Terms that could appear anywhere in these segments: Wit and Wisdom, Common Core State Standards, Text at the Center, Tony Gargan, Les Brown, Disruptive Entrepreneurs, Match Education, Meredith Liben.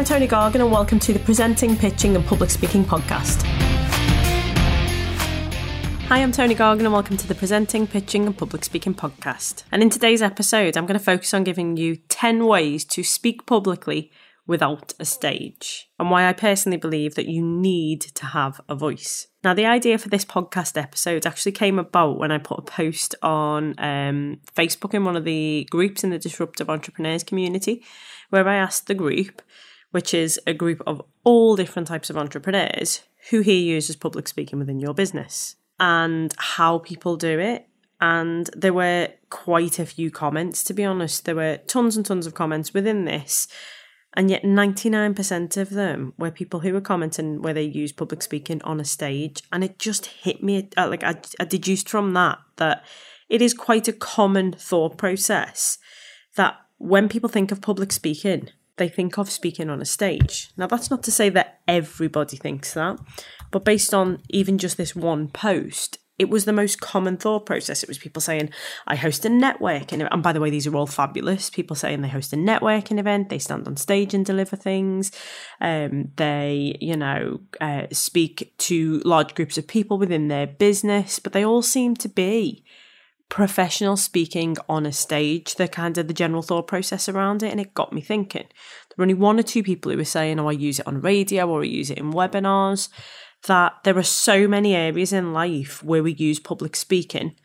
I'm Tony Gargan and welcome to the Presenting, Pitching and Public Speaking podcast. Hi, I'm Tony Gargan and welcome to the Presenting, Pitching and Public Speaking podcast. And in today's episode, I'm going to focus on giving you 10 ways to speak publicly without a stage, and why I personally believe that you need to have a voice. Now, the idea for this podcast episode actually came about when I put a post on Facebook in one of the groups in the Disruptive Entrepreneurs community, where I asked the group, which is a group of all different types of entrepreneurs, who here uses public speaking within your business and how people do it. And there were quite a few comments, to be honest. There were tons and tons of comments within this. And yet 99% of them were people who were commenting where they use public speaking on a stage. And it just hit me, like I deduced from that it is quite a common thought process that when people think of public speaking, they think of speaking on a stage. Now, that's not to say that everybody thinks that, but based on even just this one post, it was the most common thought process. It was people saying, I host a networking event. And by the way, these are all fabulous. People saying they host a networking event. They stand on stage and deliver things. They speak to large groups of people within their business. But they all seem to be professional speaking on a stage. They're kind of the general thought process around it. And it got me thinking. There were only one or two people who were saying, oh, I use it on radio or I use it in webinars. That there are so many areas in life where we use public speaking,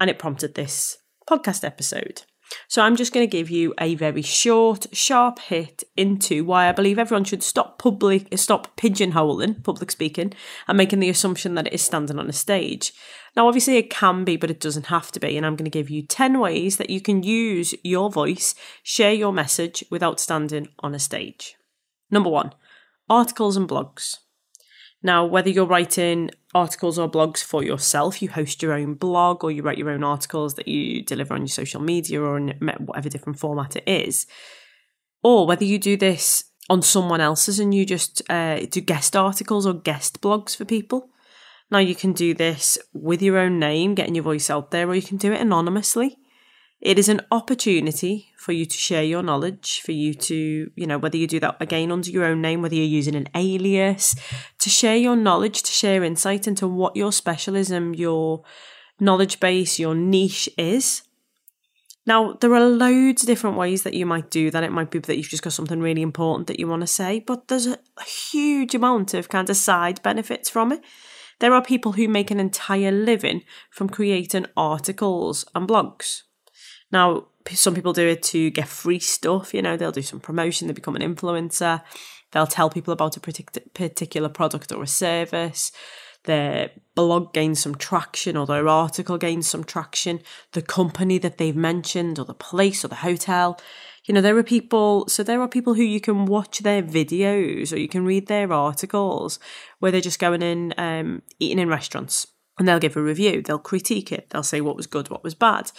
and it prompted this podcast episode. So I'm just going to give you a very short, sharp hit into why I believe everyone should stop pigeonholing public speaking and making the assumption that it is standing on a stage. Now, obviously it can be, but it doesn't have to be. And I'm going to give you 10 ways that you can use your voice, share your message without standing on a stage. Number one, articles and blogs. Now, whether you're writing articles or blogs for yourself, you host your own blog or you write your own articles that you deliver on your social media or in whatever different format it is, or whether you do this on someone else's and you just do guest articles or guest blogs for people. Now, you can do this with your own name, getting your voice out there, or you can do it anonymously. It is an opportunity for you to share your knowledge, for you to, whether you do that again under your own name, whether you're using an alias, to share your knowledge, to share insight into what your specialism, your knowledge base, your niche is. Now, there are loads of different ways that you might do that. It might be that you've just got something really important that you want to say, but there's a huge amount of kind of side benefits from it. There are people who make an entire living from creating articles and blogs. Now, some people do it to get free stuff, they'll do some promotion, they become an influencer, they'll tell people about a particular product or a service, their blog gains some traction or their article gains some traction, the company that they've mentioned or the place or the hotel. There are people who you can watch their videos or you can read their articles where they're just going in, eating in restaurants, and they'll give a review, they'll critique it, they'll say what was good, what was bad.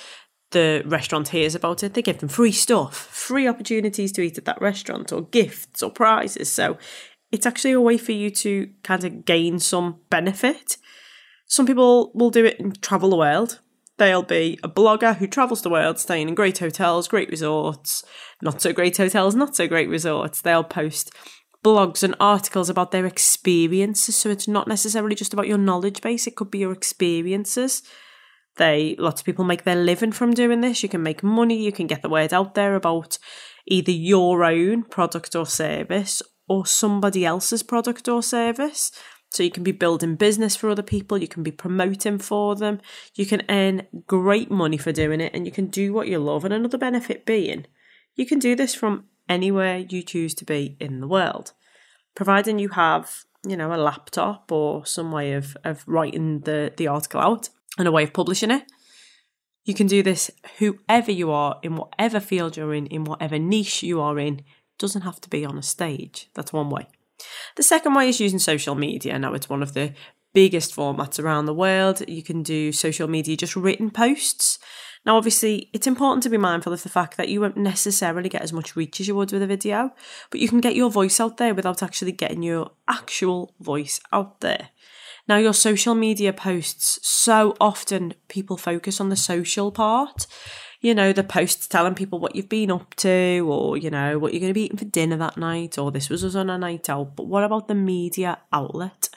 The restaurant hears about it, they give them free stuff, free opportunities to eat at that restaurant or gifts or prizes. So it's actually a way for you to kind of gain some benefit. Some people will do it and travel the world. They'll be a blogger who travels the world, staying in great hotels, great resorts, not so great hotels, not so great resorts. They'll post blogs and articles about their experiences. So it's not necessarily just about your knowledge base, it could be your experiences. Lots of people make their living from doing this. You can make money, you can get the word out there about either your own product or service or somebody else's product or service. So you can be building business for other people, you can be promoting for them, you can earn great money for doing it, and you can do what you love. And another benefit being, you can do this from anywhere you choose to be in the world, providing you have, a laptop or some way of writing the article out and a way of publishing it. You can do this whoever you are, in whatever field you're in whatever niche you are in. It doesn't have to be on a stage. That's one way. The second way is using social media. Now, it's one of the biggest formats around the world. You can do social media, just written posts. Now, obviously, it's important to be mindful of the fact that you won't necessarily get as much reach as you would with a video, but you can get your voice out there without actually getting your actual voice out there. Now, your social media posts, so often people focus on the social part. you know, the posts telling people what you've been up to, or, you know, what you're going to be eating for dinner that night, or this was us on a night out. But what about the media outlet?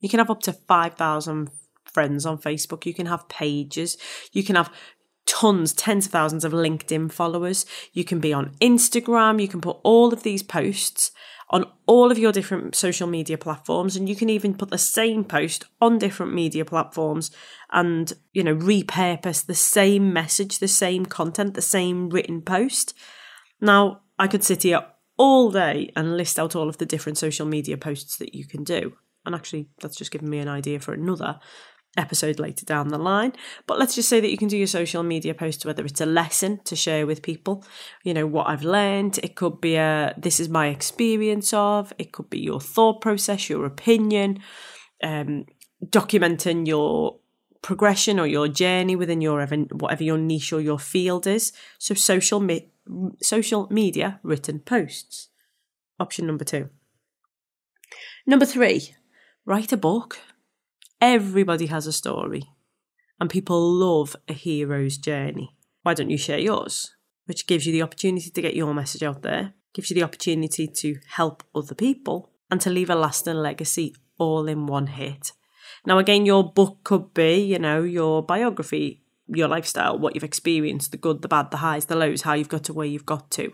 You can have up to 5,000 friends on Facebook. You can have pages. You can have tons, tens of thousands of LinkedIn followers. You can be on Instagram. You can put all of these posts on all of your different social media platforms, and you can even put the same post on different media platforms and, you know, repurpose the same message, the same content, the same written post. Now, I could sit here all day and list out all of the different social media posts that you can do. And actually, that's just given me an idea for another episode later down the line. But let's just say that you can do your social media posts, whether it's a lesson to share with people, you know, what I've learned. It could be a, this is my experience of, it could be your thought process, your opinion, documenting your progression or your journey within your, whatever your niche or your field is. So social media written posts. Option number two. Number three, write a book. Everybody has a story, and people love a hero's journey. Why don't you share yours? Which gives you the opportunity to get your message out there, gives you the opportunity to help other people, and to leave a lasting legacy all in one hit. Now, again, your book could be, you know, your biography, your lifestyle, what you've experienced, the good, the bad, the highs, the lows, how you've got to where you've got to,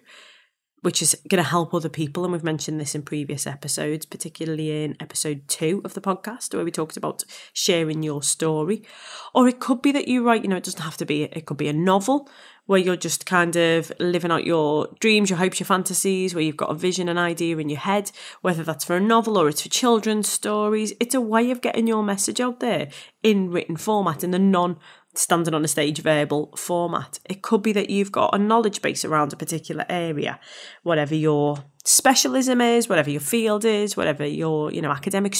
which is going to help other people. And we've mentioned this in previous episodes, particularly in episode 2 of the podcast, where we talked about sharing your story. Or it could be that you write, you know, it doesn't have to be, it could be a novel where you're just kind of living out your dreams, your hopes, your fantasies, where you've got a vision, an idea in your head, whether that's for a novel or it's for children's stories. It's a way of getting your message out there in written format, in the non-standing on a stage verbal format. It could be that you've got a knowledge base around a particular area, whatever your specialism is, whatever your field is, whatever your, you know, academic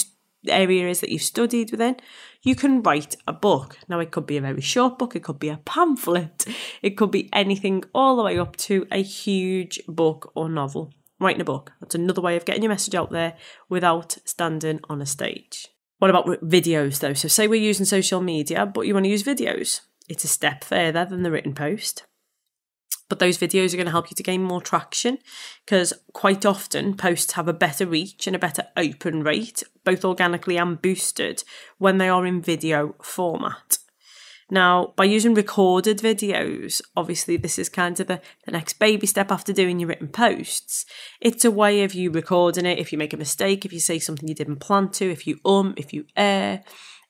area is that you've studied within. You can write a book. Now, it could be a very short book, it could be a pamphlet, it could be anything all the way up to a huge book or novel. Writing a book, that's another way of getting your message out there without standing on a stage. What about videos though? So say we're using social media, but you want to use videos. It's a step further than the written post. But those videos are going to help you to gain more traction, because quite often posts have a better reach and a better open rate, both organically and boosted, when they are in video format. Now, by using recorded videos, obviously this is kind of the next baby step after doing your written posts. It's a way of you recording it. If you make a mistake, if you say something you didn't plan to, if you err,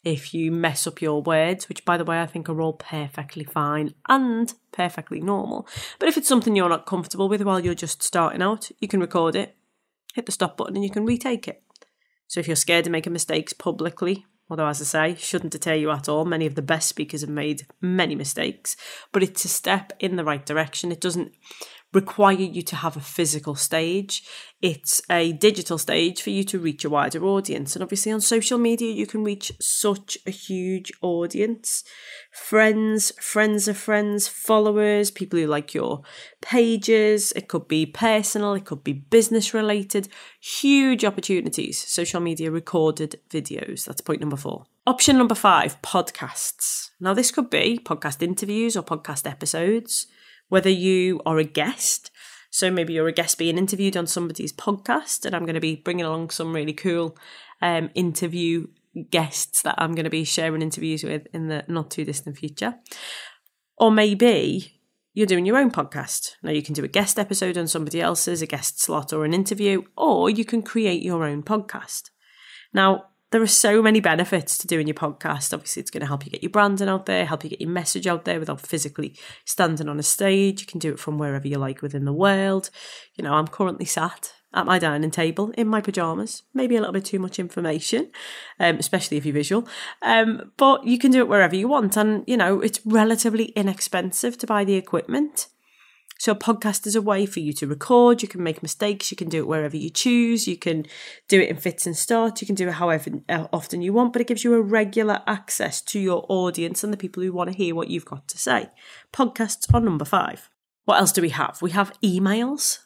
if you mess up your words, which by the way, I think are all perfectly fine and perfectly normal. But if it's something you're not comfortable with while you're just starting out, you can record it, hit the stop button, and you can retake it. So if you're scared of making mistakes publicly, although, as I say, shouldn't deter you at all. Many of the best speakers have made many mistakes, but it's a step in the right direction. It doesn't require you to have a physical stage. It's a digital stage for you to reach a wider audience. And obviously on social media, you can reach such a huge audience. Friends of friends, followers, people who like your pages. It could be personal, it could be business related. Huge opportunities. Social media recorded videos. That's point number 4. Option number 5, podcasts. Now this could be podcast interviews or podcast episodes. Whether you are a guest, so maybe you're a guest being interviewed on somebody's podcast, and I'm going to be bringing along some really cool interview guests that I'm going to be sharing interviews with in the not too distant future. Or maybe you're doing your own podcast. Now you can do a guest episode on somebody else's, a guest slot or an interview, or you can create your own podcast. Now, there are so many benefits to doing your podcast. Obviously, it's going to help you get your branding out there, help you get your message out there without physically standing on a stage. You can do it from wherever you like within the world. You know, I'm currently sat at my dining table in my pajamas, maybe a little bit too much information, especially if you're visual. But you can do it wherever you want. And, you know, it's relatively inexpensive to buy the equipment. So a podcast is a way for you to record. You can make mistakes, you can do it wherever you choose, you can do it in fits and starts, you can do it however often you want, but it gives you a regular access to your audience and the people who want to hear what you've got to say. Podcasts are number 5. What else do we have? We have emails.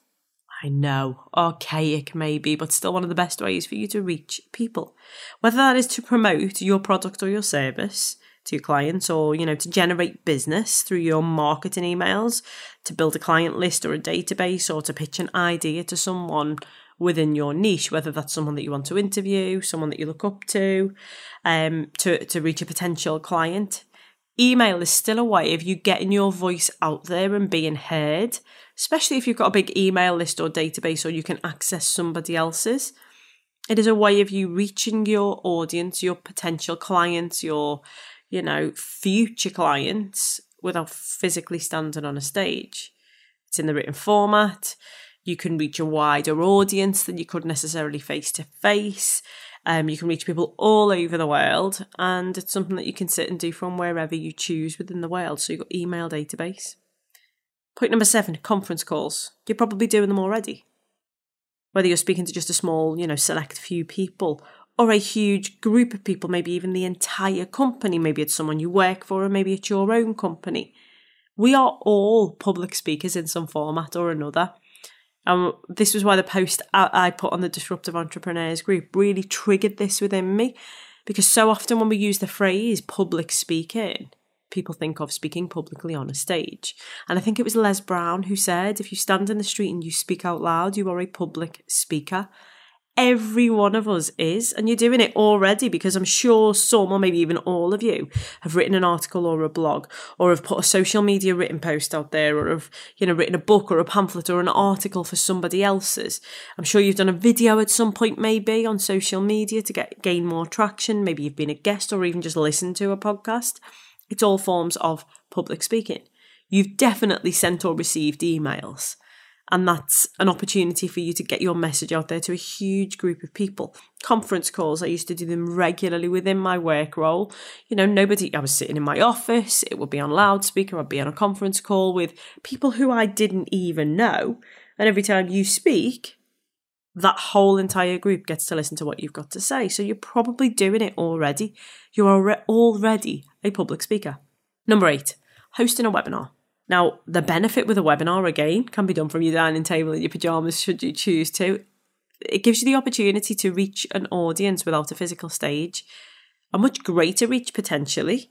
I know, archaic maybe, but still one of the best ways for you to reach people. Whether that is to promote your product or your service, to your clients, or, you know, to generate business through your marketing emails, to build a client list or a database, or to pitch an idea to someone within your niche, whether that's someone that you want to interview, someone that you look up to reach a potential client. Email is still a way of you getting your voice out there and being heard, especially if you've got a big email list or database, or you can access somebody else's. It is a way of you reaching your audience, your potential clients, your, you know, future clients without physically standing on a stage. It's in the written format. You can reach a wider audience than you could necessarily face to face. You can reach people all over the world, and it's something that you can sit and do from wherever you choose within the world. So you've got email database. Point number 7, conference calls. You're probably doing them already. Whether you're speaking to just a small, you know, select few people, or a huge group of people, maybe even the entire company, maybe it's someone you work for, or maybe it's your own company. We are all public speakers in some format or another. And this was why the post I put on the Disruptive Entrepreneurs group really triggered this within me, because so often when we use the phrase public speaking, people think of speaking publicly on a stage. And I think it was Les Brown who said, if you stand in the street and you speak out loud, you are a public speaker. Every one of us is, and you're doing it already, because I'm sure some, or maybe even all of you, have written an article or a blog, or have put a social media written post out there, or have, you know, written a book or a pamphlet or an article for somebody else's. I'm sure you've done a video at some point, maybe on social media to gain more traction. Maybe you've been a guest or even just listened to a podcast. It's all forms of public speaking. You've definitely sent or received emails, and that's an opportunity for you to get your message out there to a huge group of people. Conference calls, I used to do them regularly within my work role. You know, nobody, I was sitting in my office, it would be on loudspeaker, I'd be on a conference call with people who I didn't even know. And every time you speak, that whole entire group gets to listen to what you've got to say. So you're probably doing it already. You are already a public speaker. Number 8, hosting a webinar. Now, the benefit with a webinar, again, can be done from your dining table in your pyjamas should you choose to. It gives you the opportunity to reach an audience without a physical stage. A much greater reach, potentially,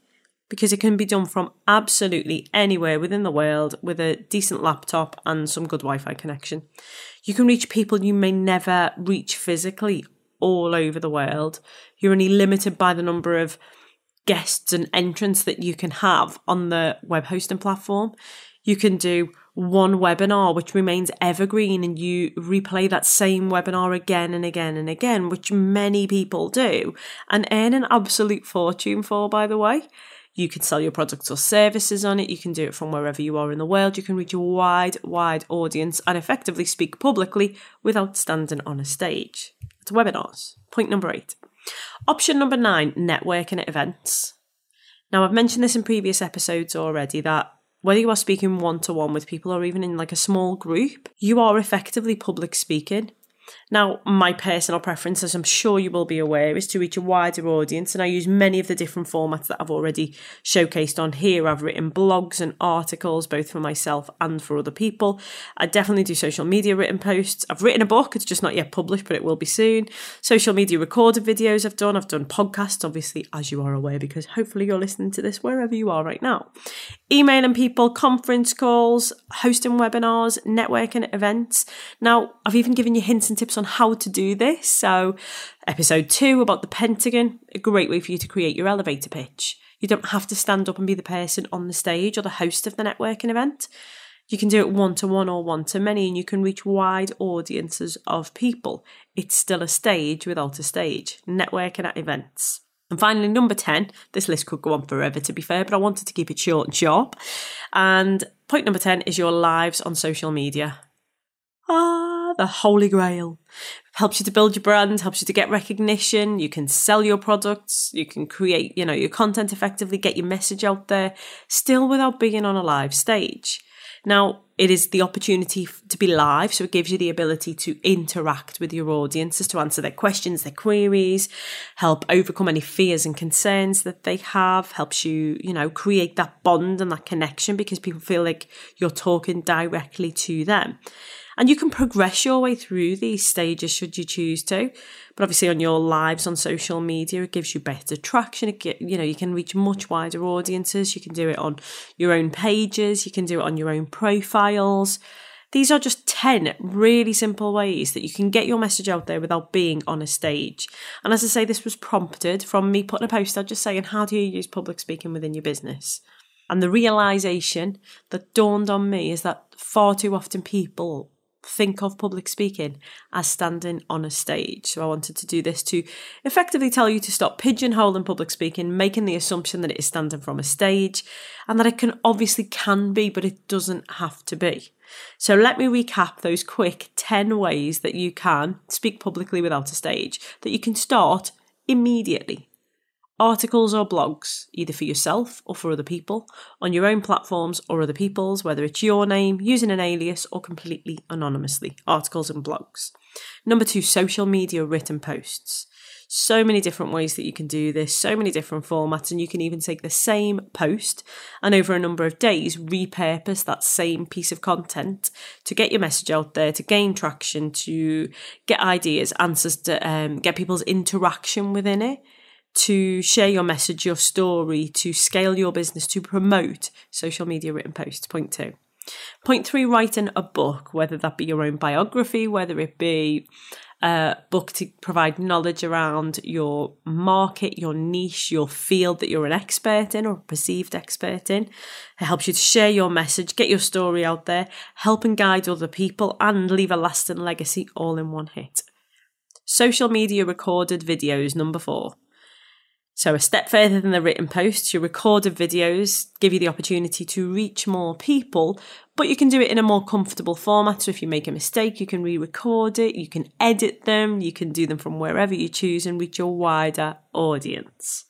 because it can be done from absolutely anywhere within the world with a decent laptop and some good Wi-Fi connection. You can reach people you may never reach physically all over the world. You're only limited by the number of guests and entrants that you can have on the web hosting platform. You can do one webinar, which remains evergreen, and you replay that same webinar again and again and again, which many people do and earn an absolute fortune for, by the way. You can sell your products or services on it. You can do it from wherever you are in the world. You can reach a wide audience and effectively speak publicly without standing on a stage. It's webinars. Point number 8. Option number 9, networking at events. Now, I've mentioned this in previous episodes already, that whether you are speaking one-to-one with people or even in like a small group, you are effectively public speaking. Now, my personal preference, as I'm sure you will be aware, is to reach a wider audience, and I use many of the different formats that I've already showcased on here. I've written blogs and articles, both for myself and for other people. I definitely do social media written posts. I've written a book, it's just not yet published, but it will be soon. Social media recorded videos I've done podcasts, obviously, as you are aware, because hopefully you're listening to this wherever you are right now. Emailing people, conference calls, hosting webinars, networking at events. Now, I've even given you hints and tips on how to do this. So episode 2 about the Pentagon, a great way for you to create your elevator pitch. You don't have to stand up and be the person on the stage or the host of the networking event. You can do it one-to-one or one-to-many, and you can reach wide audiences of people. It's still a stage without a stage. Networking at events. And finally, number 10, this list could go on forever, to be fair, but I wanted to keep it short and sharp. And point number 10 is your lives on social media. The holy grail. Helps you to build your brand, helps you to get recognition. You can sell your products, you can create, you know, your content effectively, get your message out there, still without being on a live stage. Now, it is the opportunity to be live, so it gives you the ability to interact with your audiences, to answer their questions, their queries, help overcome any fears and concerns that they have, helps you, you know, create that bond and that connection, because people feel like you're talking directly to them. And you can progress your way through these stages should you choose to. But obviously on your lives on social media, it gives you better traction. You can reach much wider audiences. You can do it on your own pages. You can do it on your own profiles. These are just 10 really simple ways that you can get your message out there without being on a stage. And as I say, this was prompted from me putting a post out just saying, how do you use public speaking within your business? And the realization that dawned on me is that far too often people think of public speaking as standing on a stage. So I wanted to do this to effectively tell you to stop pigeonholing public speaking, making the assumption that it is standing from a stage, and that it can be, but it doesn't have to be. So let me recap those quick 10 ways that you can speak publicly without a stage, that you can start immediately. Articles or blogs, either for yourself or for other people, on your own platforms or other people's, whether it's your name, using an alias, or completely anonymously. Articles and blogs. Number 2, social media written posts. So many different ways that you can do this, so many different formats, and you can even take the same post and over a number of days repurpose that same piece of content to get your message out there, to gain traction, to get ideas, answers, to get people's interaction within it, to share your message, your story, to scale your business, to promote social media written posts, point 2. Point 3, writing a book, whether that be your own biography, whether it be a book to provide knowledge around your market, your niche, your field that you're an expert in or a perceived expert in. It helps you to share your message, get your story out there, help and guide other people, and leave a lasting legacy all in one hit. Social media recorded videos, number 4. So a step further than the written posts, your recorded videos give you the opportunity to reach more people, but you can do it in a more comfortable format. So if you make a mistake, you can re-record it, you can edit them, you can do them from wherever you choose and reach your wider audience.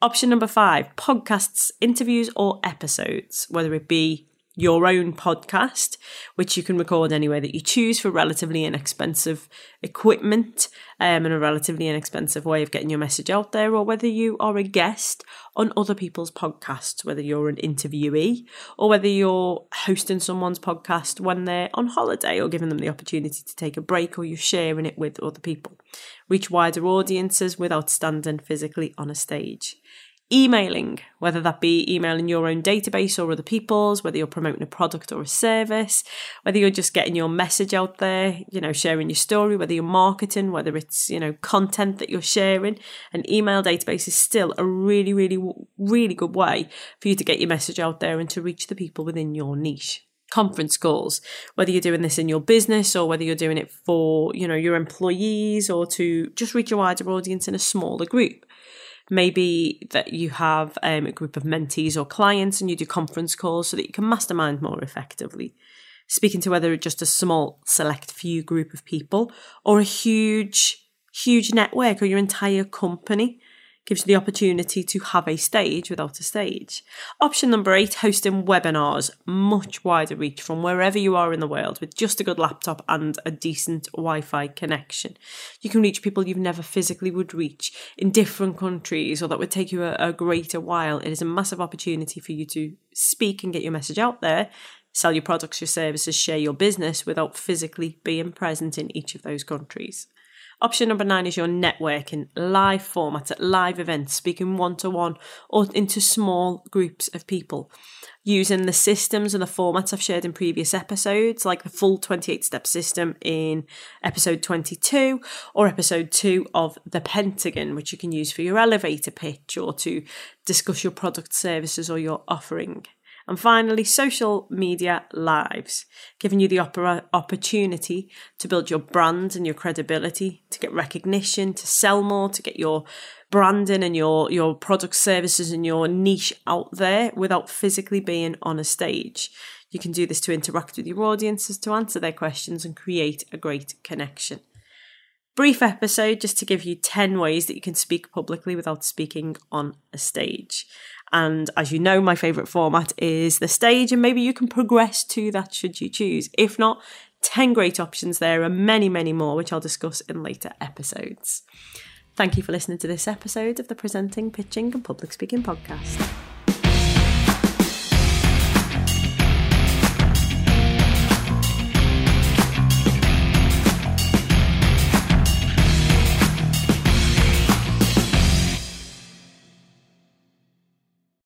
Option number 5, podcasts, interviews or episodes, whether it be your own podcast, which you can record anywhere that you choose for relatively inexpensive equipment and a relatively inexpensive way of getting your message out there, or whether you are a guest on other people's podcasts, whether you're an interviewee or whether you're hosting someone's podcast when they're on holiday or giving them the opportunity to take a break, or you're sharing it with other people. Reach wider audiences without standing physically on a stage. Emailing, whether that be emailing your own database or other people's, whether you're promoting a product or a service, whether you're just getting your message out there, sharing your story, whether you're marketing, whether it's, content that you're sharing. An email database is still a really, really, really good way for you to get your message out there and to reach the people within your niche. Conference calls, whether you're doing this in your business or whether you're doing it for, your employees or to just reach a wider audience in a smaller group. Maybe that you have a group of mentees or clients and you do conference calls so that you can mastermind more effectively. Speaking to whether it's just a small select few group of people or a huge, huge network or your entire company gives you the opportunity to have a stage without a stage. Option number 8, hosting webinars, much wider reach from wherever you are in the world with just a good laptop and a decent Wi-Fi connection. You can reach people you never physically would reach in different countries, or that would take you a greater while. It is a massive opportunity for you to speak and get your message out there, sell your products, your services, share your business without physically being present in each of those countries. Option number 9 is your networking, live formats at live events, speaking one-to-one or into small groups of people. Using the systems and the formats I've shared in previous episodes, like the full 28-step system in episode 22 or episode 2 of The Pentagon, which you can use for your elevator pitch or to discuss your product, services or your offering. And finally, social media lives, giving you the opportunity to build your brand and your credibility, to get recognition, to sell more, to get your branding and your product, services and your niche out there without physically being on a stage. You can do this to interact with your audiences, to answer their questions and create a great connection. Brief episode just to give you 10 ways that you can speak publicly without speaking on a stage. And as you know, my favourite format is the stage, and maybe you can progress to that should you choose. If not, 10 great options there and many, many more, which I'll discuss in later episodes. Thank you for listening to this episode of the Presenting, Pitching and Public Speaking podcast.